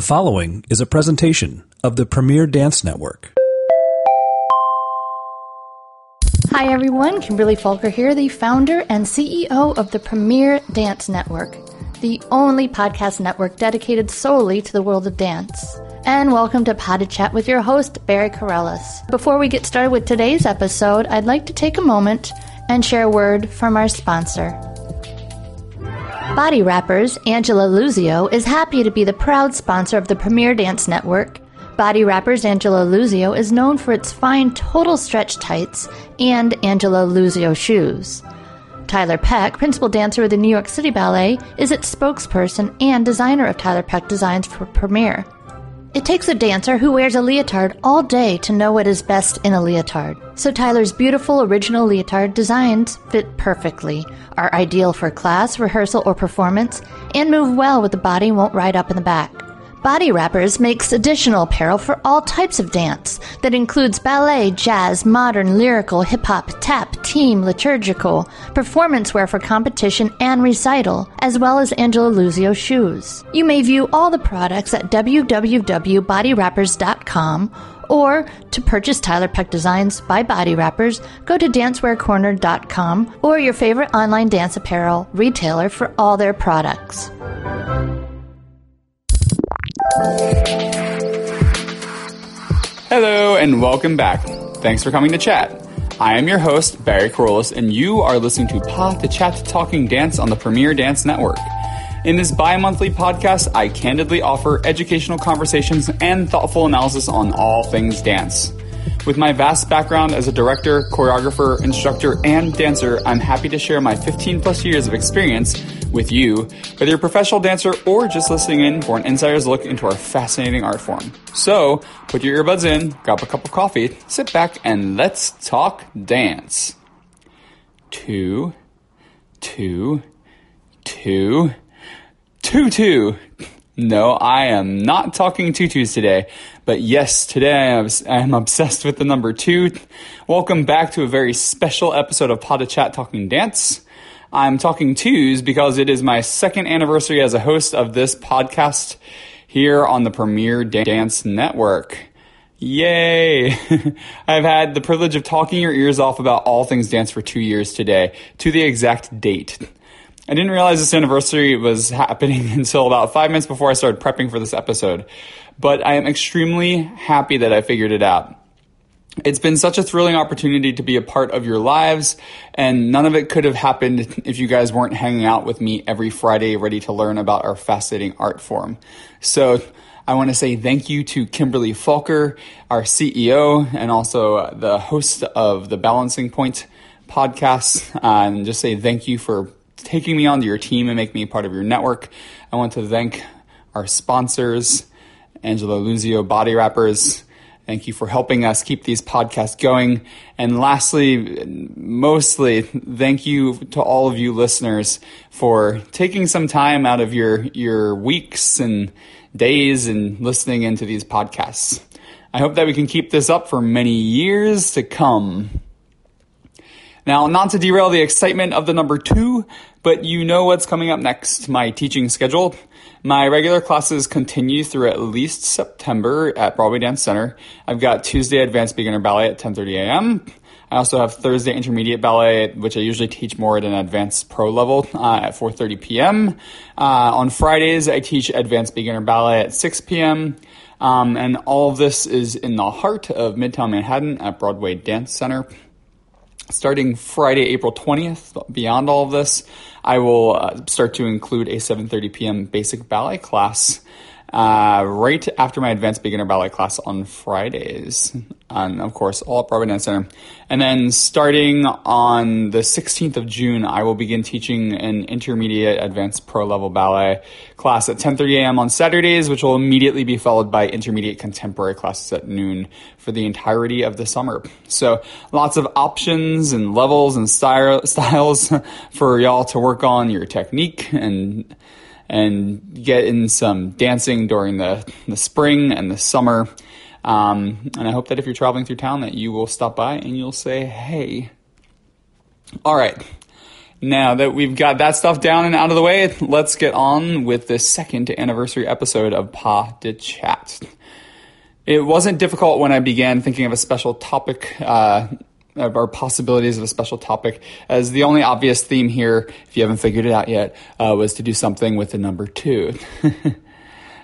The following is a presentation of the Premier Dance Network. Hi everyone, Kimberly Falker here, the founder and CEO of the Premier Dance Network, the only podcast network dedicated solely to the world of dance. And welcome to Pas de Chat with your host, Barry Kerollis. Before we get started with today's episode, I'd like to take a moment and share a word from our sponsor. Body Wrappers, Angela Luzio, is happy to be the proud sponsor of the Premier Dance Network. Body Wrappers, Angela Luzio, is known for its fine total stretch tights and Angela Luzio shoes. Tyler Peck, principal dancer with the New York City Ballet, is its spokesperson and designer of Tyler Peck Designs for Premier. It takes a dancer who wears a leotard all day to know what is best in a leotard. So Tyler's beautiful original leotard designs fit perfectly, are ideal for class, rehearsal, or performance, and move well with the body, won't ride up in the back. Body Wrappers makes additional apparel for all types of dance that includes ballet, jazz, modern, lyrical, hip-hop, tap, team, liturgical, performance wear for competition and recital, as well as Angela Luzio shoes. You may view all the products at www.bodywrappers.com, or to purchase Tyler Peck Designs by Body Wrappers, go to dancewearcorner.com or your favorite online dance apparel retailer for all their products. Hello and welcome back. Thanks for coming to chat. I am your host, Barry Kerollis, and you are listening to Pas de Chat, Talking Dance on the Premier Dance Network. In this bi-monthly podcast, I candidly offer educational conversations and thoughtful analysis on all things dance. With my vast background as a director, choreographer, instructor, and dancer, I'm happy to share my 15-plus years of experience with you, whether you're a professional dancer or just listening in for an insider's look into our fascinating art form. So, put your earbuds in, grab a cup of coffee, sit back, and let's talk dance. Two. No, I am not talking tutus today, but yes, today I am obsessed with the number 2. Welcome back to a very special episode of Pas de Chat Talking Dance. I'm talking twos because it is my second anniversary as a host of this podcast here on the Premier Dance Network. Yay! I've had the privilege of talking your ears off about all things dance for 2 years today, to the exact date. I didn't realize this anniversary was happening until about 5 minutes before I started prepping for this episode, but I am extremely happy that I figured it out. It's been such a thrilling opportunity to be a part of your lives, and none of it could have happened if you guys weren't hanging out with me every Friday ready to learn about our fascinating art form. So I want to say thank you to Kimberly Falker, our CEO, and also the host of the Balancing Point podcast, and just say thank you for taking me onto your team and making me part of your network. I want to thank our sponsors, Angela Luzio, Body Wrappers. Thank you for helping us keep these podcasts going. And lastly, mostly, thank you to all of you listeners for taking some time out of your weeks and days and listening into these podcasts. I hope that we can keep this up for many years to come. Now, not to derail the excitement of the number 2, but you know what's coming up next, my teaching schedule. My regular classes continue through at least September at Broadway Dance Center. I've got Tuesday Advanced Beginner Ballet at 10:30 a.m. I also have Thursday Intermediate Ballet, which I usually teach more at an advanced pro level, at 4:30 p.m. On Fridays, I teach Advanced Beginner Ballet at 6 p.m. And all of this is in the heart of Midtown Manhattan at Broadway Dance Center. Starting Friday, April 20th, beyond all of this, I will start to include a 7:30 p.m. basic ballet class right after my advanced beginner ballet class on Fridays. And, of course, all at Broadway Dance Center. And then starting on the 16th of June, I will begin teaching an intermediate advanced pro-level ballet class at 10:30 a.m. on Saturdays, which will immediately be followed by intermediate contemporary classes at noon for the entirety of the summer. So lots of options and levels and styles for y'all to work on your technique and get in some dancing during the spring and the summer. And I hope that if you're traveling through town that you will stop by and you'll say, hey. All right. Now that we've got that stuff down and out of the way, let's get on with the second anniversary episode of Pas de Chat. It wasn't difficult when I began thinking of a special topic, or possibilities of a special topic, as the only obvious theme here, if you haven't figured it out yet, was to do something with the number 2.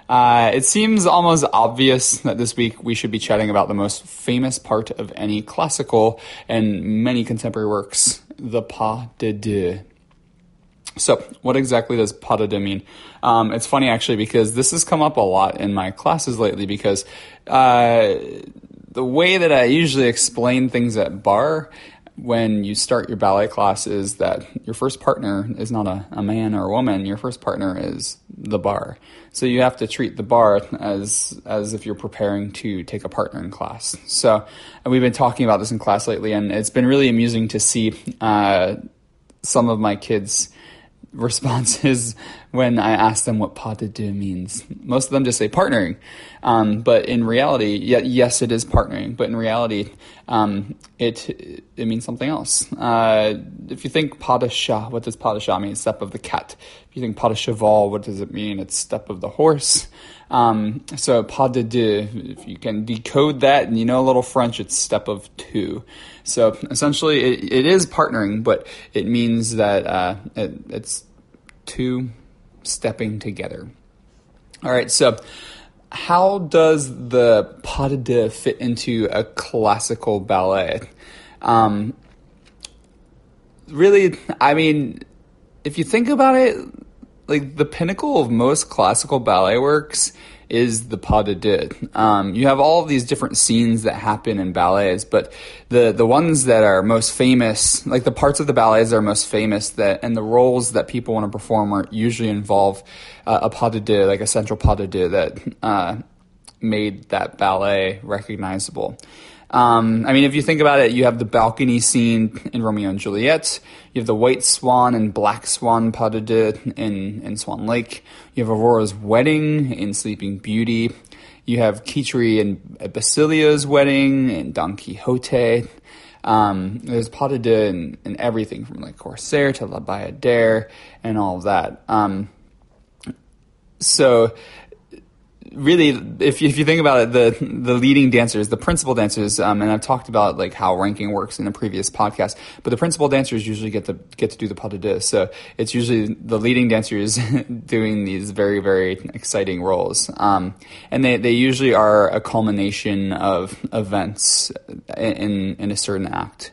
It seems almost obvious that this week we should be chatting about the most famous part of any classical and many contemporary works, the pas de deux. So what exactly does pas de deux mean? It's funny actually, because this has come up a lot in my classes lately, because the way that I usually explain things at bar when you start your ballet class is that your first partner is not a man or a woman. Your first partner is the bar. So you have to treat the bar as if you're preparing to take a partner in class. So we've been talking about this in class lately, and it's been really amusing to see some of my kids' responses when I ask them what pas de deux means. Most of them just say partnering, but in reality, yes, it is partnering, but in reality, it means something else. If you think pas de chat, what does pas de chat mean? Step of the cat. If you think pas de cheval, what does it mean? It's step of the horse. So pas de deux, if you can decode that and you know a little French, it's step of 2. So essentially it is partnering, but it means that it's 2 stepping together. All right, so how does the pas de deux fit into a classical ballet? Really, I mean, if you think about it, like the pinnacle of most classical ballet works is the pas de deux. You have all of these different scenes that happen in ballets, but the ones that are most famous, like the parts of the ballets that are most famous and the roles that people want to perform are usually involve a pas de deux, like a central pas de deux that made that ballet recognizable. I mean, if you think about it, you have the balcony scene in Romeo and Juliet. You have the White Swan and Black Swan pas de deux in Swan Lake. You have Aurora's wedding in Sleeping Beauty. You have Kitri and Basilia's wedding in Don Quixote. There's pas de deux in everything from like Corsair to La Bayadere and all of that. So really, if you think about it, the leading dancers, the principal dancers, and I've talked about like how ranking works in a previous podcast, but the principal dancers usually get to do the pas de deux. So it's usually the leading dancers doing these very, very exciting roles. And they usually are a culmination of events in a certain act.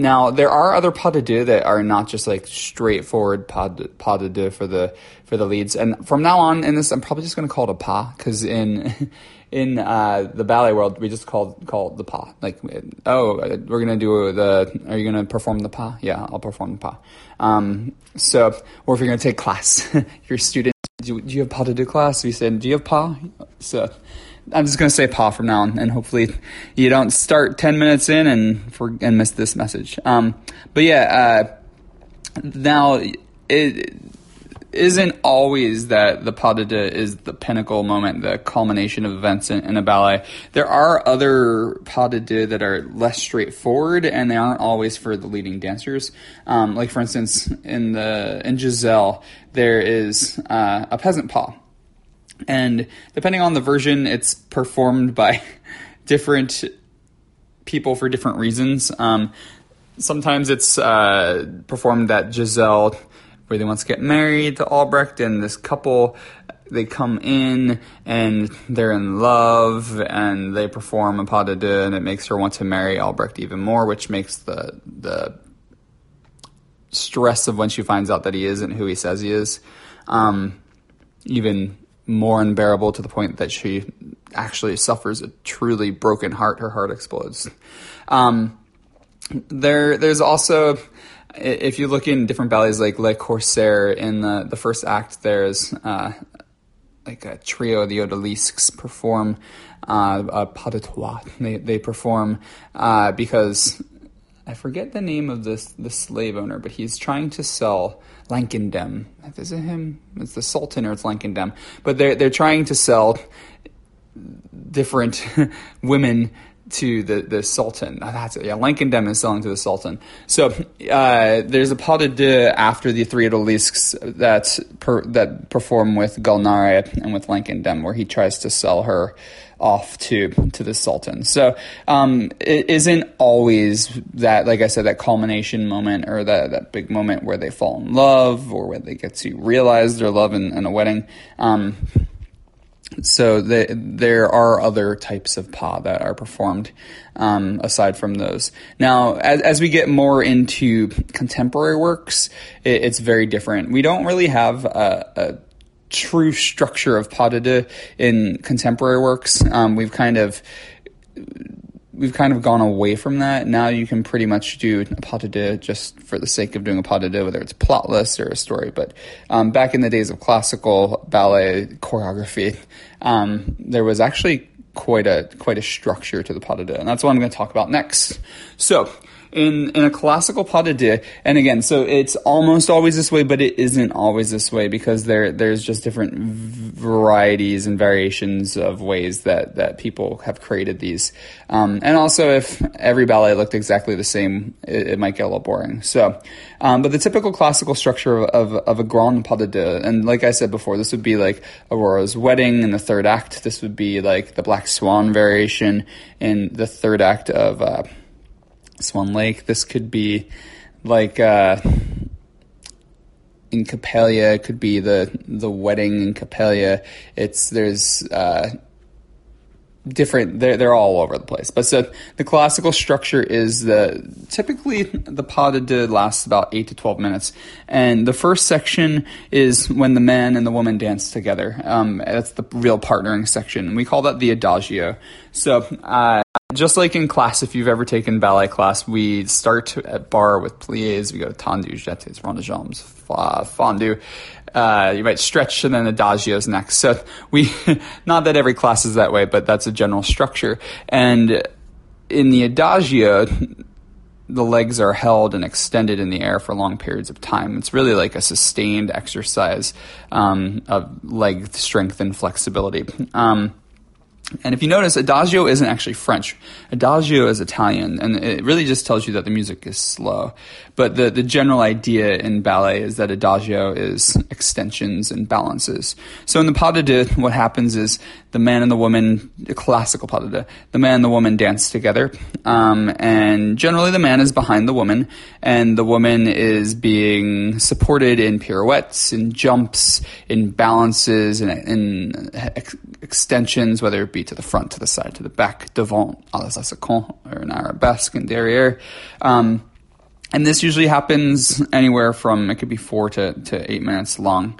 Now, there are other pas de deux that are not just like straightforward pas de deux for the leads. And from now on in this, I'm probably just going to call it a pas, because in the ballet world, we just call it the pas. Like, we're going to do are you going to perform the pas? Yeah, I'll perform the pas. So, or if you're going to take class, your student, do you have pas de deux class? We said, do you have pas? So I'm just going to say pas from now on, and hopefully you don't start 10 minutes in and miss this message. But yeah, now it isn't always that the pas de deux is the pinnacle moment, the culmination of events in a ballet. There are other pas de deux that are less straightforward, and they aren't always for the leading dancers. Like for instance, in Giselle, there is a peasant pas. And depending on the version, it's performed by different people for different reasons. Sometimes it's performed that Giselle, where they want to get married to Albrecht, and this couple, they come in and they're in love, and they perform a pas de deux, and it makes her want to marry Albrecht even more, which makes the stress of when she finds out that he isn't who he says he is even more unbearable, to the point that she actually suffers a truly broken heart. Her heart explodes. There's also, if you look in different ballets like Le Corsaire, in the first act, there's like a trio, the Odalisques, perform a pas de trois. They perform because I forget the name of the slave owner, but he's trying to sell Lankendam. Is it him? It's the Sultan, or it's Lankendam. But they're trying to sell different women to the Sultan. That's it. Yeah, Lankendam is selling to the Sultan. So there's a pas de deux after the three Odalisques that perform with Gulnare and with Lankendam, where he tries to sell her off to the Sultan. So it isn't always that, like I said, that culmination moment or that big moment where they fall in love or where they get to realize their love in a wedding. So there are other types of pas that are performed aside from those. Now, as we get more into contemporary works, it's very different. We don't really have a true structure of pas de deux in contemporary works. We've kind of gone away from that. Now you can pretty much do a pas de deux just for the sake of doing a pas de deux, whether it's plotless or a story. But back in the days of classical ballet choreography, there was actually quite a structure to the pas de deux, and that's what I'm going to talk about next. So in a classical pas de deux, and again, so it's almost always this way, but it isn't always this way, because there's just different varieties and variations of ways that people have created these. And also, if every ballet looked exactly the same, it might get a little boring. So, but the typical classical structure of a grand pas de deux, and like I said before, this would be like Aurora's Wedding in the third act. This would be like the Black Swan variation in the third act of Swan Lake. This could be like in Coppélia. It could be the wedding in Coppélia. There's different. They're all over the place. But so the classical structure is typically the pas de deux lasts about 8 to 12 minutes, and the first section is when the man and the woman dance together. That's the real partnering section. We call that the adagio. So just like in class, if you've ever taken ballet class, we start at bar with pliés, we go to tendu, jetés, rond de jambes, fondue. You might stretch, and then adagios next. So not that every class is that way, but that's a general structure. And in the adagio, the legs are held and extended in the air for long periods of time. It's really like a sustained exercise of leg strength and flexibility. And if you notice, adagio isn't actually French. Adagio is Italian, and it really just tells you that the music is slow. But the general idea in ballet is that adagio is extensions and balances. So in the pas de deux, what happens is the man and the woman, the classical pas de deux, the man and the woman dance together. And generally the man is behind the woman, and the woman is being supported in pirouettes, in jumps, in balances, and in extensions, whether it be to the front, to the side, to the back, devant, à la seconde, or an arabesque, and derrière. And this usually happens anywhere from, it could be 4 to 8 minutes long.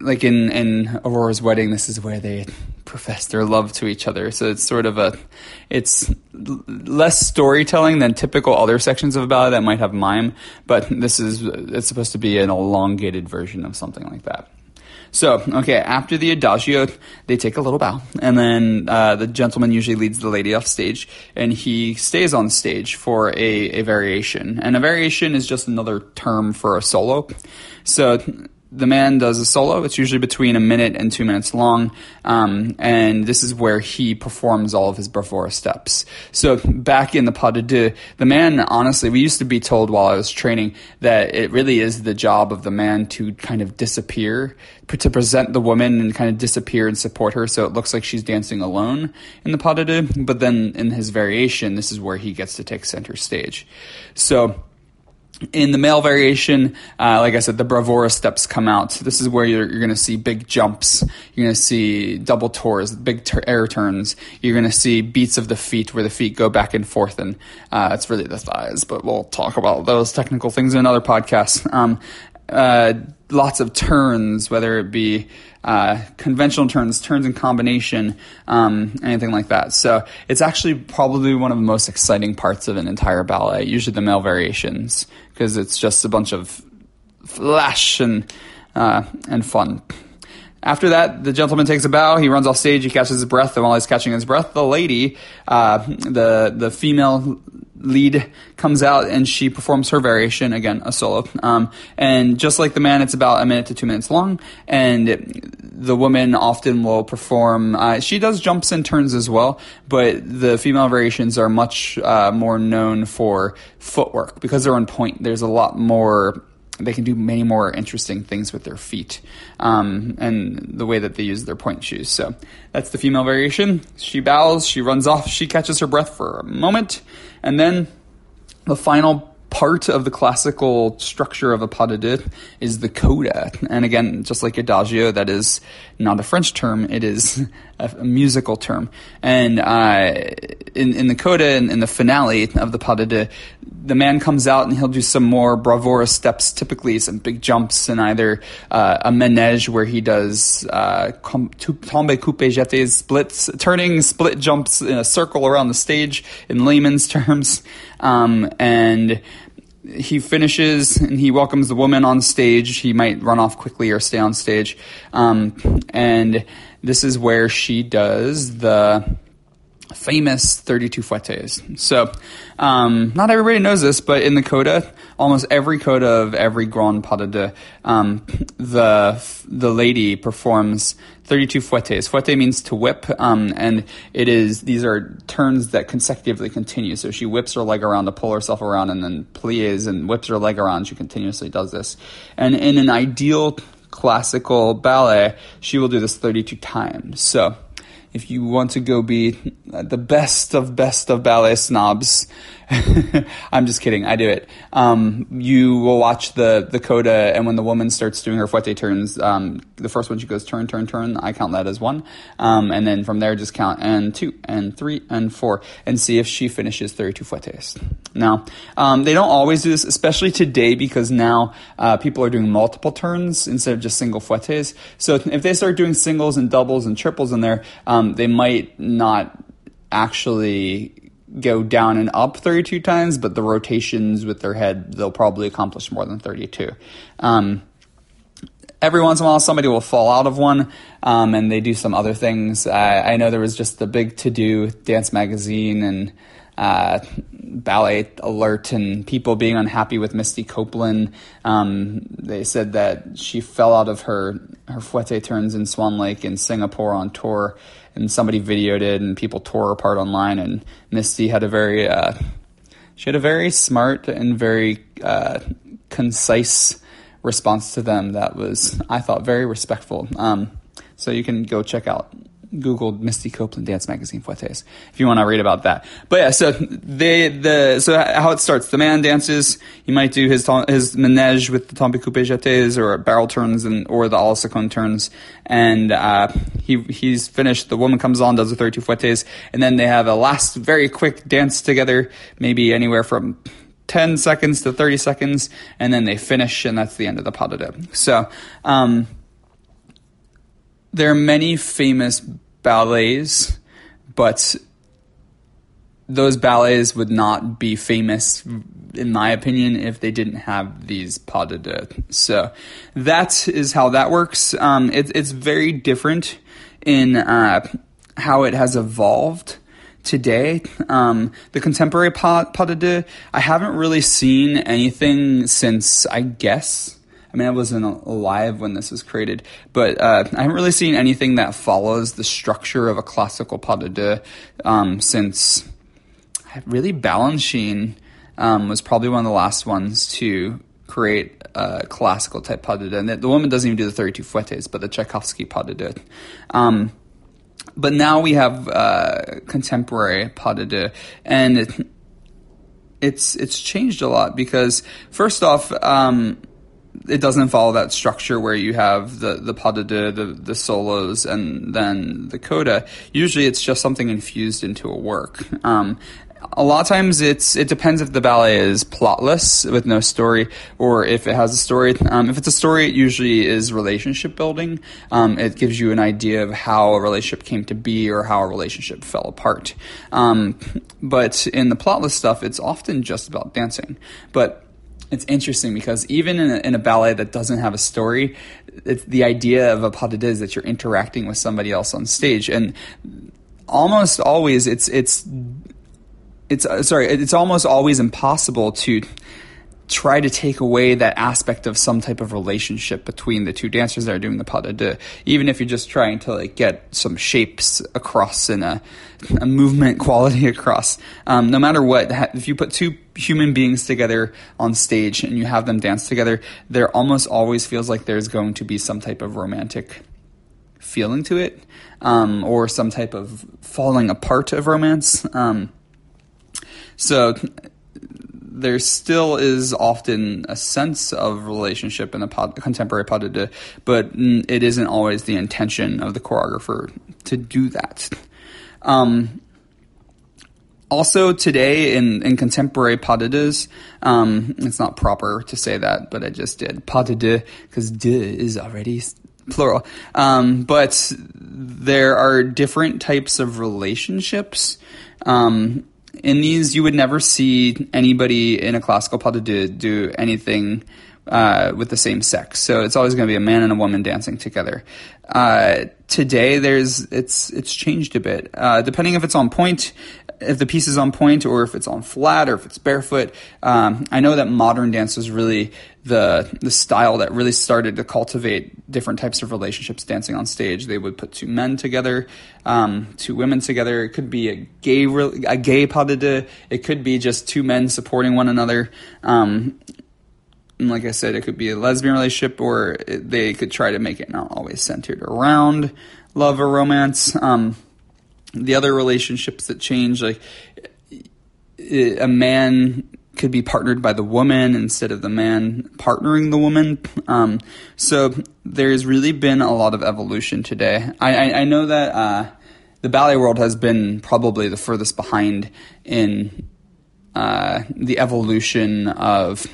Like in Aurora's Wedding, this is where they profess their love to each other. So it's sort of it's less storytelling than typical other sections of a ballet that might have mime, but it's supposed to be an elongated version of something like that. So, okay, after the adagio, they take a little bow, and then the gentleman usually leads the lady off stage, and he stays on stage for a variation. And a variation is just another term for a solo. So the man does a solo. It's usually between 1 minute and 2 minutes long, and this is where he performs all of his bravura steps. So back in the pas de deux, the man, honestly, we used to be told while I was training that it really is the job of the man to kind of disappear, to present the woman and kind of disappear and support her, so it looks like she's dancing alone in the pas de deux. But then in his variation, this is where he gets to take center stage. So in the male variation, like I said, the bravura steps come out. This is where you're going to see big jumps. You're going to see double tours, big air turns. You're going to see beats of the feet where the feet go back and forth, and it's really the thighs, but we'll talk about those technical things in another podcast. Lots of turns, whether it be conventional turns in combination, anything like that. So it's actually probably one of the most exciting parts of an entire ballet, usually the male variations, because it's just a bunch of flash and fun. After that, the gentleman takes a bow, he runs off stage, he catches his breath, and while he's catching his breath, the lady, the female lead, comes out, and she performs her variation, again, a solo. And just like the man, it's about 1 minute to 2 minutes long, and the woman often will perform. She does jumps and turns as well, but the female variations are much more known for footwork because they're on point. There's a lot more. They can do many more interesting things with their feet and the way that they use their point shoes. So that's the female variation. She bows, she runs off, she catches her breath for a moment. And then the final part of the classical structure of a pas de deux is the coda. And again, just like adagio, that is not a French term. It is a musical term. And in the coda and in the finale of the pas de deux, the man comes out and he'll do some more bravura steps, typically some big jumps and either a manège where he does tombe, coupe, jeté, splits, turning, split jumps in a circle around the stage in layman's terms. And he finishes and he welcomes the woman on stage. He might run off quickly or stay on stage. And this is where she does the famous 32 fouettées. So not everybody knows this, but in the coda, almost every coda of every grand pas de deux, the lady performs 32 fouettées. Fouettée means to whip, and it is these are turns that consecutively continue. So she whips her leg around to pull herself around, and then plies and whips her leg around. She continuously does this. And in an ideal classical ballet, she will do this 32 times. So if you want to go be the best of ballet snobs, I'm just kidding. I do it. You will watch the coda, and when the woman starts doing her fouettée turns, the first one she goes turn, turn, turn. I count that as one. And then from there, just count and two and three and four and see if she finishes 32 fouettées. Now, they don't always do this, especially today, because now people are doing multiple turns instead of just single fouettées. So if they start doing singles and doubles and triples in there, they might not actually go down and up 32 times, but the rotations with their head, they'll probably accomplish more than 32. Every once in a while, somebody will fall out of one, and they do some other things. I know there was just the big to-do Dance Magazine and Ballet Alert and people being unhappy with Misty Copeland. They said that she fell out of her fouettée turns in Swan Lake in Singapore on tour, and somebody videoed it and people tore her apart online. And Misty had a very smart and very concise response to them that was, I thought, very respectful. So you can go check out, googled Misty Copeland Dance Magazine fouettées if you want to read about that. But yeah, so so how it starts: the man dances. He might do his manège with the tombe coupe jetés or barrel turns or the alascon turns, and he's finished. The woman comes on, does the 32 fouettées, and then they have a last very quick dance together, maybe anywhere from 10 seconds to 30 seconds, and then they finish, and that's the end of the pas de deux. So there are many famous ballets, but those ballets would not be famous, in my opinion, if they didn't have these pas de deux. So that is how that works. It's very different in how it has evolved today. The contemporary pas de deux, I haven't really seen anything since, I guess, I wasn't alive when this was created, but I haven't really seen anything that follows the structure of a classical pas de deux since really Balanchine was probably one of the last ones to create a classical type pas de deux. And the woman doesn't even do the 32 fouettées, but the Tchaikovsky pas de deux. But now we have contemporary pas de deux, and it's changed a lot because, first off, it doesn't follow that structure where you have the pas de deux, the solos, and then the coda. Usually it's just something infused into a work. A lot of times it depends if the ballet is plotless with no story or if it has a story. If it's a story, it usually is relationship building. It gives you an idea of how a relationship came to be or how a relationship fell apart. But in the plotless stuff, it's often just about dancing. But it's interesting because even in a ballet that doesn't have a story, it's the idea of a pas de deux is that you're interacting with somebody else on stage, and almost always it's almost always impossible to try to take away that aspect of some type of relationship between the two dancers that are doing the pas de deux, even if you're just trying to like get some shapes across and a movement quality across. No matter what, if you put two human beings together on stage and you have them dance together, there almost always feels like there's going to be some type of romantic feeling to it, or some type of falling apart of romance. So there still is often a sense of relationship in a contemporary pas de deux, but it isn't always the intention of the choreographer to do that. Also today in contemporary pas de deux, it's not proper to say that, but I just did pas de deux because deux is already plural. But there are different types of relationships. In these, you would never see anybody in a classical pas de deux do anything with the same sex. So it's always going to be a man and a woman dancing together. Today, it's changed a bit. Depending if it's on point, if the piece is on point, or if it's on flat, or if it's barefoot. I know that modern dance was really the style that really started to cultivate different types of relationships dancing on stage. They would put two men together, two women together. It could be a gay pas de deux. It could be just two men supporting one another. And like I said, it could be a lesbian relationship, or they could try to make it not always centered around love or romance. The other relationships that change, like a man could be partnered by the woman instead of the man partnering the woman. So there's really been a lot of evolution today. I know that the ballet world has been probably the furthest behind in the evolution of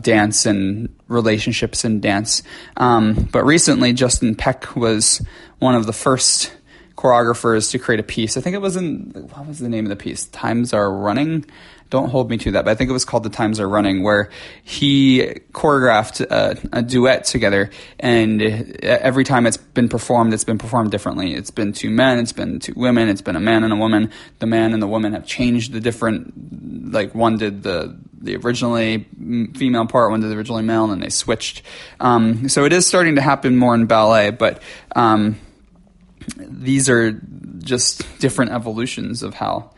dance and relationships in dance. But recently, Justin Peck was one of the first choreographers to create a piece. I think it was what was the name of the piece? Times Are Running? Don't hold me to that, but I think it was called The Times Are Running, where he choreographed a duet together, and every time it's been performed differently. It's been two men, it's been two women, it's been a man and a woman. The man and the woman have changed the different, like one did the originally female part, one did the originally male, and then they switched. So it is starting to happen more in ballet, but these are just different evolutions of how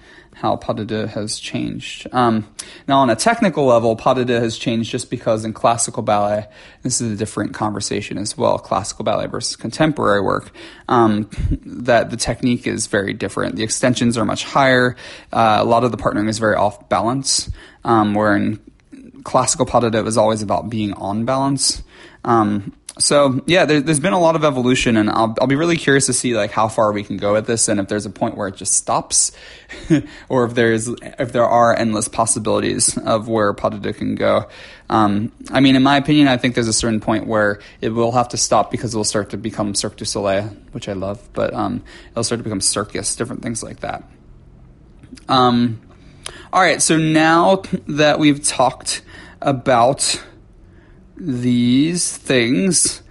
pas de deux has changed. Now, on a technical level, pas de deux has changed just because in classical ballet, this is a different conversation as well, classical ballet versus contemporary work, that the technique is very different. The extensions are much higher. A lot of the partnering is very off balance, where in classical pas de deux, it was always about being on balance. So yeah, there's been a lot of evolution, and I'll be really curious to see like how far we can go at this, and if there's a point where it just stops, or if there are endless possibilities of where pas de deux can go. I mean, in my opinion, I think there's a certain point where it will have to stop because it will start to become Cirque du Soleil, which I love, but it'll start to become circus, different things like that. All right, so now that we've talked about these things,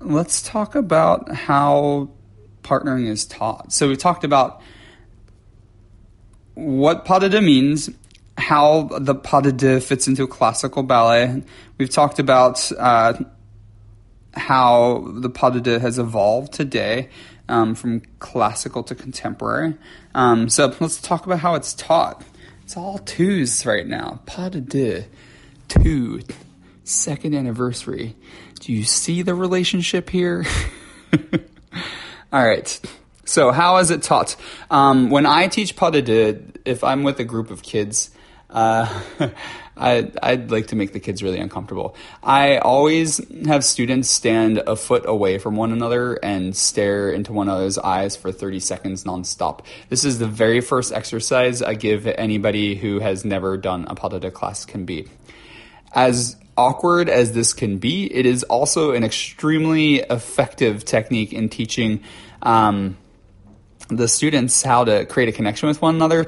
let's talk about how partnering is taught. So we've talked about what pas de deux means, how the pas de deux fits into a classical ballet. We've talked about how the pas de deux has evolved today from classical to contemporary. So let's talk about how it's taught. It's all twos right now. Pas de deux, two. Second anniversary. Do you see the relationship here? All right. So how is it taught? When I teach pas de deux, if I'm with a group of kids, I'd like to make the kids really uncomfortable. I always have students stand a foot away from one another and stare into one another's eyes for 30 seconds nonstop. This is the very first exercise I give anybody who has never done a pas de deux class can be. As awkward as this can be, it is also an extremely effective technique in teaching the students how to create a connection with one another.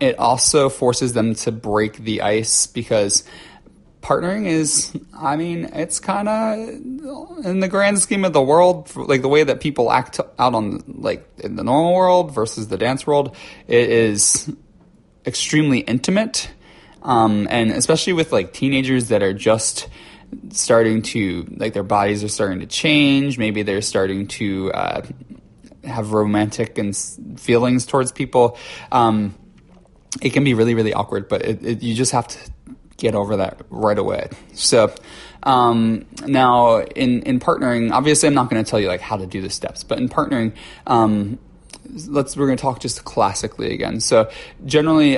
It also forces them to break the ice, because partnering is, I mean, it's kind of, in the grand scheme of the world, like the way that people act out on, like in the normal world versus the dance world, it is extremely intimate. And especially with like teenagers that are just starting to, like, their bodies are starting to change. Maybe they're starting to have romantic feelings towards people. It can be really, really awkward, but you just have to get over that right away. So now in partnering, obviously I'm not going to tell you like how to do the steps, but in partnering, we're going to talk just classically again. So generally,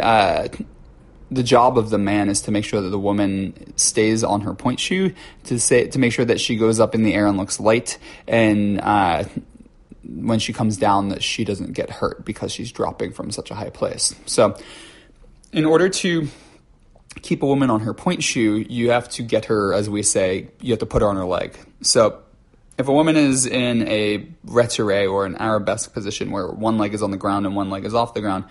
the job of the man is to make sure that the woman stays on her point shoe, to make sure that she goes up in the air and looks light, and when she comes down, that she doesn't get hurt because she's dropping from such a high place. So in order to keep a woman on her point shoe, you have to get her, as we say, you have to put her on her leg. So if a woman is in a retiré or an arabesque position where one leg is on the ground and one leg is off the ground,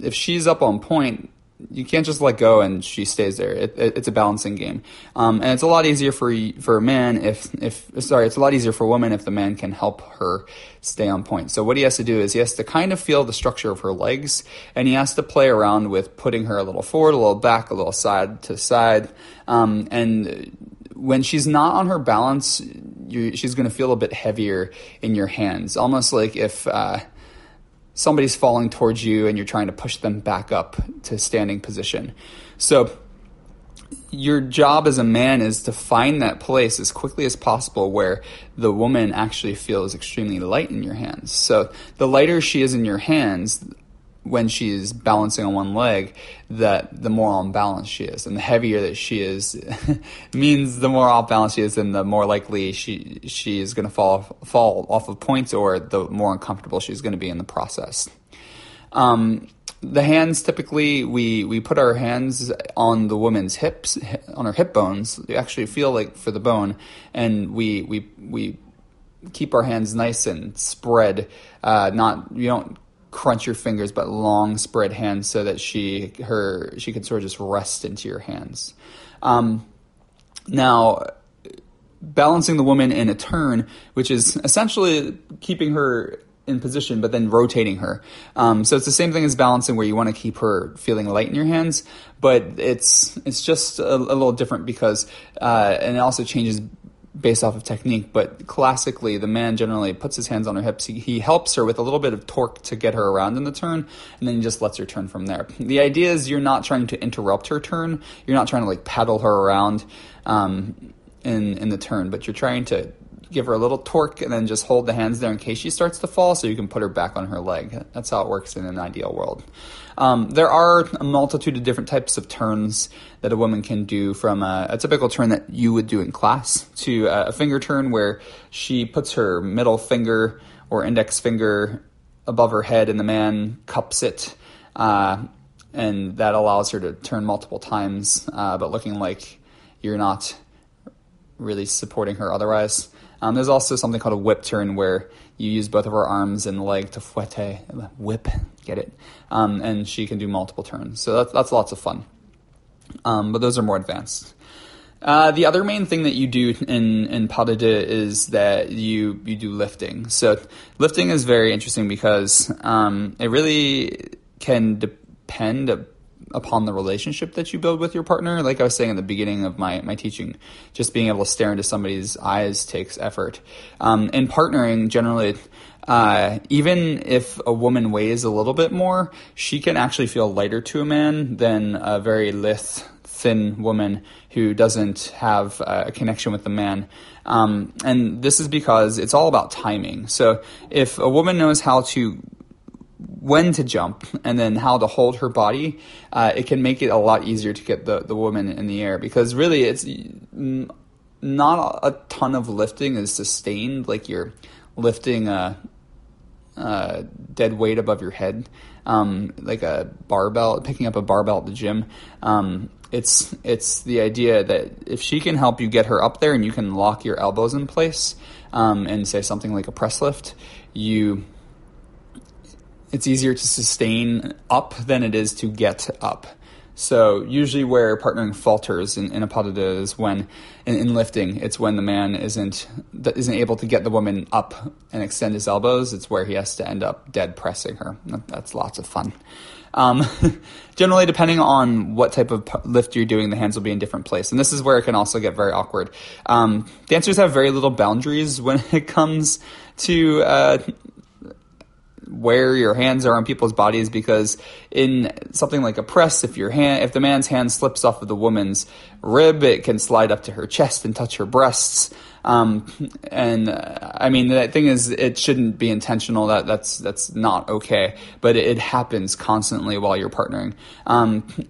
if she's up on point, you can't just let go and she stays there. It's a balancing game. And it's a lot easier for a man it's a lot easier for a woman if the man can help her stay on point. So what he has to do is he has to kind of feel the structure of her legs, and he has to play around with putting her a little forward, a little back, a little side to side. And when she's not on her balance, she's going to feel a bit heavier in your hands. Almost like if, somebody's falling towards you and you're trying to push them back up to standing position. So your job as a man is to find that place as quickly as possible where the woman actually feels extremely light in your hands. So the lighter she is in your hands when she's balancing on one leg, the more on balance she is. And the heavier that she is means the more off balance she is, and the more likely she is going to fall off of points, or the more uncomfortable she's going to be in the process. The hands, typically, we put our hands on the woman's hips, on her hip bones. You actually feel like for the bone, and we keep our hands nice and spread. You don't crunch your fingers, but long spread hands so that she can sort of just rest into your hands. Now, balancing the woman in a turn, which is essentially keeping her in position but then rotating her. So it's the same thing as balancing, where you want to keep her feeling light in your hands, but it's just a little different because and it also changes based off of technique. But classically, the man generally puts his hands on her hips. He helps her with a little bit of torque to get her around in the turn, and then he just lets her turn from there. The idea is you're not trying to interrupt her turn. You're not trying to like paddle her around in the turn, but you're trying to give her a little torque and then just hold the hands there in case she starts to fall, so you can put her back on her leg. That's how it works in an ideal world. There are a multitude of different types of turns that a woman can do, from a typical turn that you would do in class to a finger turn where she puts her middle finger or index finger above her head and the man cups it, and that allows her to turn multiple times, but looking like you're not really supporting her otherwise. There's also something called a whip turn, where you use both of her arms and leg to whip, get it? And she can do multiple turns. So that's lots of fun. But those are more advanced. The other main thing that you do in pas de deux is that you do lifting. So lifting is very interesting because it really can depend upon the relationship that you build with your partner. Like I was saying at the beginning of my teaching, just being able to stare into somebody's eyes takes effort. In partnering, generally, even if a woman weighs a little bit more, she can actually feel lighter to a man than a very lithe, thin woman who doesn't have a connection with the man. And this is because it's all about timing. So if a woman knows when to jump and then how to hold her body, it can make it a lot easier to get the woman in the air, because really it's not a ton of lifting is sustained, like you're lifting a dead weight above your head, like a barbell, picking up a barbell at the gym. It's the idea that if she can help you get her up there and you can lock your elbows in place, and say something like a press lift, it's easier to sustain up than it is to get up. So usually where partnering falters in a pas de deux is when, in lifting, it's when the man isn't able to get the woman up and extend his elbows. It's where he has to end up dead pressing her. That's lots of fun. Generally, depending on what type of lift you're doing, the hands will be in different place. And this is where it can also get very awkward. Dancers have very little boundaries when it comes to where your hands are on people's bodies, because in something like a press, if the man's hand slips off of the woman's rib, it can slide up to her chest and touch her breasts. I mean, the thing is, it shouldn't be intentional. That's not okay, but it happens constantly while you're partnering.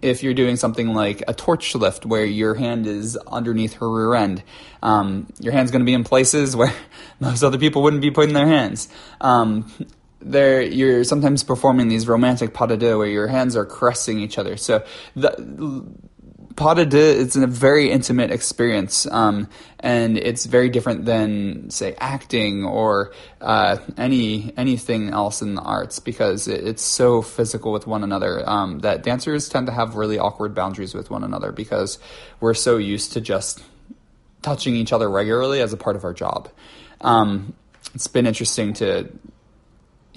If you're doing something like a torch lift where your hand is underneath her rear end, your hand's going to be in places where most other people wouldn't be putting their hands. You're sometimes performing these romantic pas de deux where your hands are caressing each other. So the pas de deux is a very intimate experience, and it's very different than, say, acting or anything else in the arts, because it's so physical with one another that dancers tend to have really awkward boundaries with one another, because we're so used to just touching each other regularly as a part of our job. It's been interesting to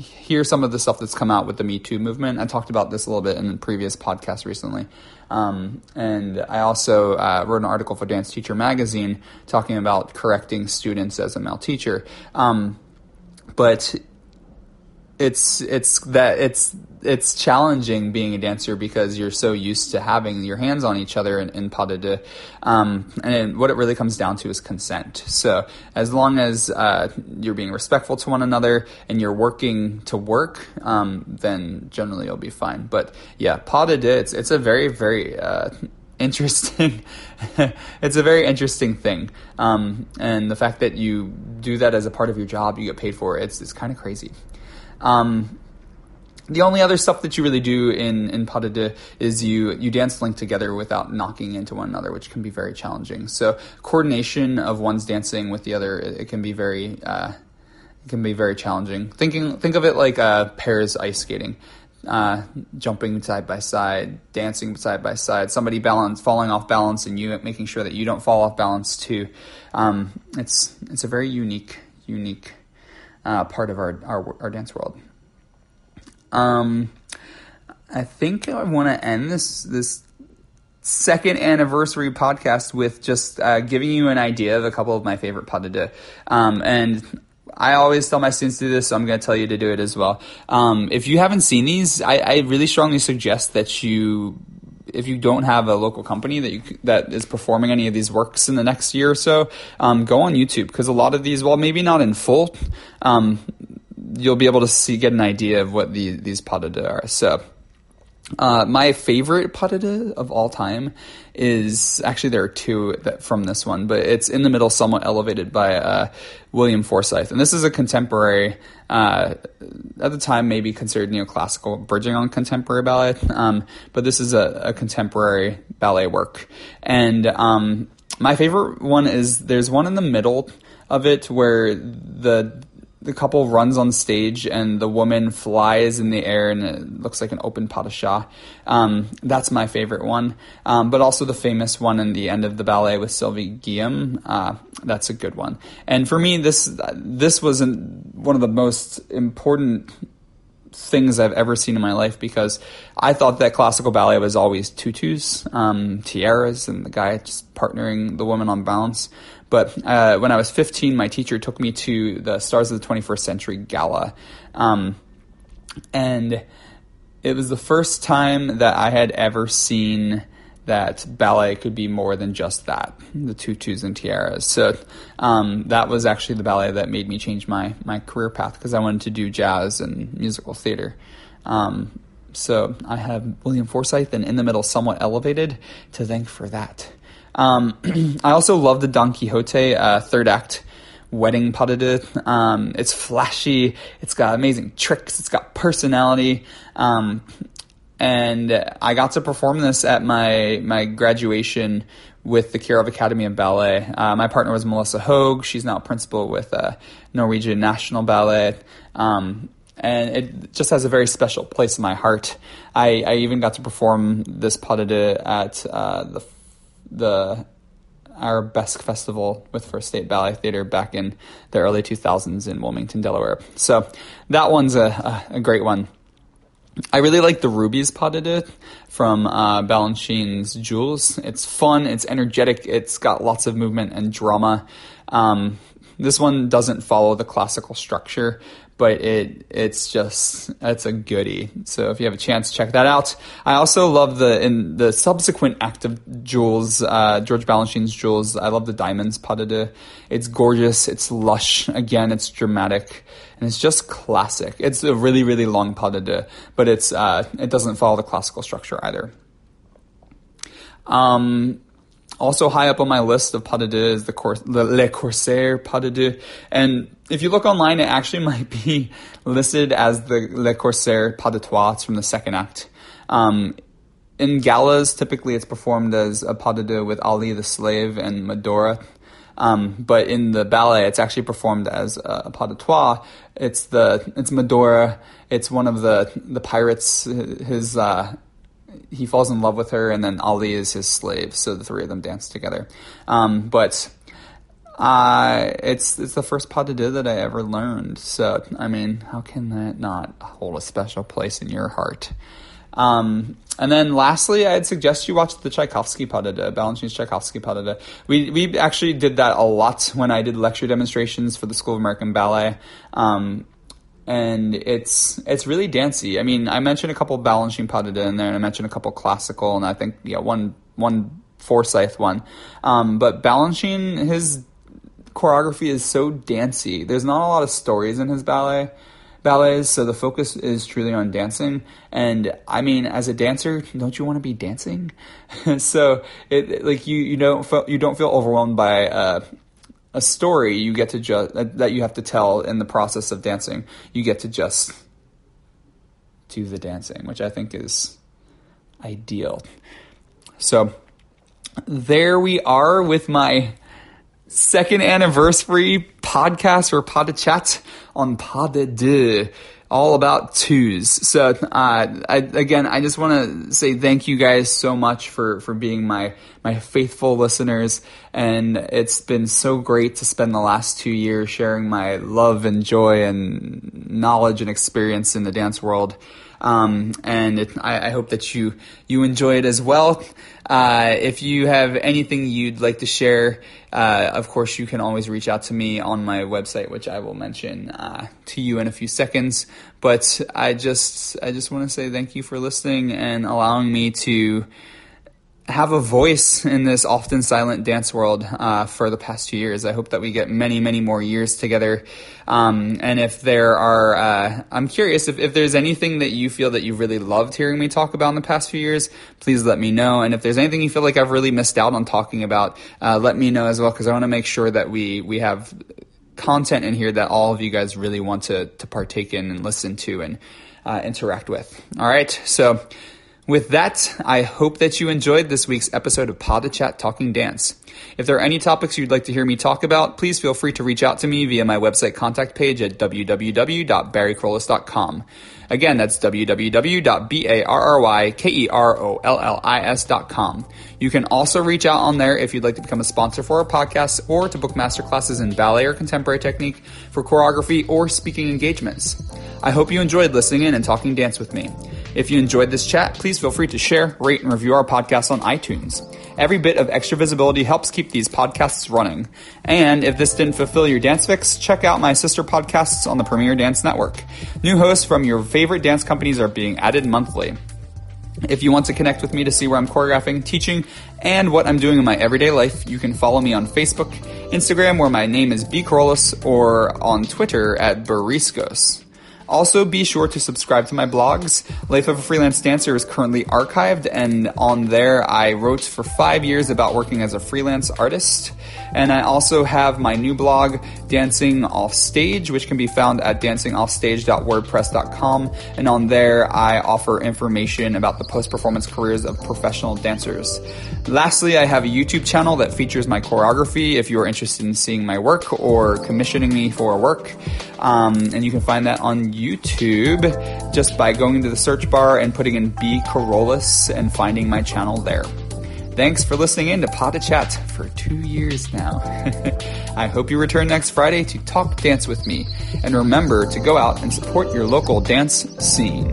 hear some of the stuff that's come out with the Me Too movement. I talked about this a little bit in a previous podcast recently. And I also wrote an article for Dance Teacher Magazine talking about correcting students as a male teacher. But it's challenging being a dancer, because you're so used to having your hands on each other in pas de deux. And what it really comes down to is consent. So as long as you're being respectful to one another and you're working to work, then generally you'll be fine. But yeah, pas de deux, it's a very, very interesting it's a very interesting thing. And the fact that you do that as a part of your job, you get paid for it, it's kind of crazy. The only other stuff that you really do in pas de deux is you dance linked together without knocking into one another, which can be very challenging. So coordination of one's dancing with the other, it can be very challenging. Think of it like pairs ice skating, jumping side by side, dancing side by side, somebody falling off balance, and you making sure that you don't fall off balance too. It's a very unique part of our dance world. I think I want to end this second anniversary podcast with just giving you an idea of a couple of my favorite pas de deux. And I always tell my students to do this, so I'm going to tell you to do it as well. If you haven't seen these, I really strongly suggest that you, if you don't have a local company that is performing any of these works in the next year or so, go on YouTube, because a lot of these, while maybe not in full, you'll be able to get an idea of what these pas de deux are. So my favorite pas de deux of all time is, actually there are two from this one, but it's In the Middle, Somewhat Elevated by William Forsythe. And this is a contemporary, at the time maybe considered neoclassical, bridging on contemporary ballet. But this is a contemporary ballet work. And my favorite one is, there's one in the middle of it where the couple runs on stage and the woman flies in the air, and it looks like an open pas de chat. That's my favorite one. But also the famous one in the end of the ballet with Sylvie Guillaume. That's a good one. And for me, this was one of the most important things I've ever seen in my life, because I thought that classical ballet was always tutus, tiaras, and the guy just partnering the woman on balance. But when I was 15, my teacher took me to the Stars of the 21st Century Gala. And it was the first time that I had ever seen that ballet could be more than just that, the tutus and tiaras. So that was actually the ballet that made me change my career path, because I wanted to do jazz and musical theater. So I have William Forsythe and In the Middle, Somewhat Elevated to thank for that. I also love the Don Quixote third act wedding pas de deux. It's flashy, it's got amazing tricks, it's got personality. And I got to perform this at my graduation with the Kirov Academy of Ballet. My partner was Melissa Hoag. She's now principal with Norwegian National Ballet. and it just has a very special place in my heart. I even got to perform this pas de deux at the Arabesque Festival with First State Ballet Theater back in the early 2000s in Wilmington, Delaware. So that one's a great one. I really like the Ruby's pas de deux from Balanchine's Jewels. It's fun, it's energetic, it's got lots of movement and drama. This one doesn't follow the classical structure, but it's a goodie. So if you have a chance, check that out. I also love the subsequent act of Jewels, George Balanchine's Jewels. I love the Diamonds pas de deux. It's gorgeous. It's lush. Again, it's dramatic and it's just classic. It's a really, really long pas de deux, but it doesn't follow the classical structure either. Also high up on my list of pas de deux is Le Corsaire pas de deux. And if you look online, it actually might be listed as the Le Corsaire pas de trois. It's from the second act. In galas, typically it's performed as a pas de deux with Ali the Slave and Medora. But in the ballet, it's actually performed as a pas de trois. It's Medora. It's one of the pirates, he falls in love with her, and then Ali is his slave, so the three of them dance together. But it's the first pas de deux that I ever learned, so, I mean, how can that not hold a special place in your heart? And then lastly, I'd suggest you watch the Tchaikovsky pas de deux, Balanchine's Tchaikovsky pas de deux. We actually did that a lot when I did lecture demonstrations for the School of American Ballet, and it's really dancey. I mean, I mentioned a couple of Balanchine pas de deux in there, and I mentioned a couple classical, and I think one Forsythe one. But Balanchine, his choreography is so dancey. There's not a lot of stories in his ballets, so the focus is truly on dancing. And I mean, as a dancer, don't you want to be dancing? So you don't feel overwhelmed by a story you get to that you have to tell in the process of dancing. You get to just do the dancing, which I think is ideal. So there we are with my second anniversary podcast for Pas de Chat on Pas de Deux, all about twos. So I just want to say thank you guys so much for being my faithful listeners. And it's been so great to spend the last 2 years sharing my love and joy and knowledge and experience in the dance world. And I hope that you enjoy it as well. If you have anything you'd like to share, of course, you can always reach out to me on my website, which I will mention to you in a few seconds. But I just want to say thank you for listening and allowing me to have a voice in this often silent dance world for the past 2 years. I hope that we get many, many more years together. And if there are, I'm curious if there's anything that you feel that you really loved hearing me talk about in the past few years, please let me know. And if there's anything you feel like I've really missed out on talking about, let me know as well, because I want to make sure that we have content in here that all of you guys really want to partake in and listen to and interact with. All right. So with that, I hope that you enjoyed this week's episode of Pas de Chat Talking Dance. If there are any topics you'd like to hear me talk about, please feel free to reach out to me via my website contact page at www.barrykerollis.com. Again, that's www.barrykerollis.com. You can also reach out on there if you'd like to become a sponsor for our podcast or to book masterclasses in ballet or contemporary technique, for choreography or speaking engagements. I hope you enjoyed listening in and talking dance with me. If you enjoyed this chat, please feel free to share, rate, and review our podcast on iTunes. Every bit of extra visibility helps keep these podcasts running. And if this didn't fulfill your dance fix, check out my sister podcasts on the Premier Dance Network. New hosts from your favorite dance companies are being added monthly. If you want to connect with me to see where I'm choreographing, teaching, and what I'm doing in my everyday life, you can follow me on Facebook, Instagram, where my name is B. Corollis, or on Twitter at Bariscos. Also, be sure to subscribe to my blogs. Life of a Freelance Dancer is currently archived, and on there I wrote for 5 years about working as a freelance artist. And I also have my new blog, Dancing Offstage, which can be found at dancingoffstage.wordpress.com. And on there I offer information about the post-performance careers of professional dancers. Lastly, I have a YouTube channel that features my choreography if you are interested in seeing my work or commissioning me for work. And you can find that on YouTube. YouTube just by going into the search bar and putting in B. Kerollis and finding my channel there. Thanks for listening in to Pas de Chat for 2 years now. I hope you return next Friday to talk dance with me. And remember to go out and support your local dance scene.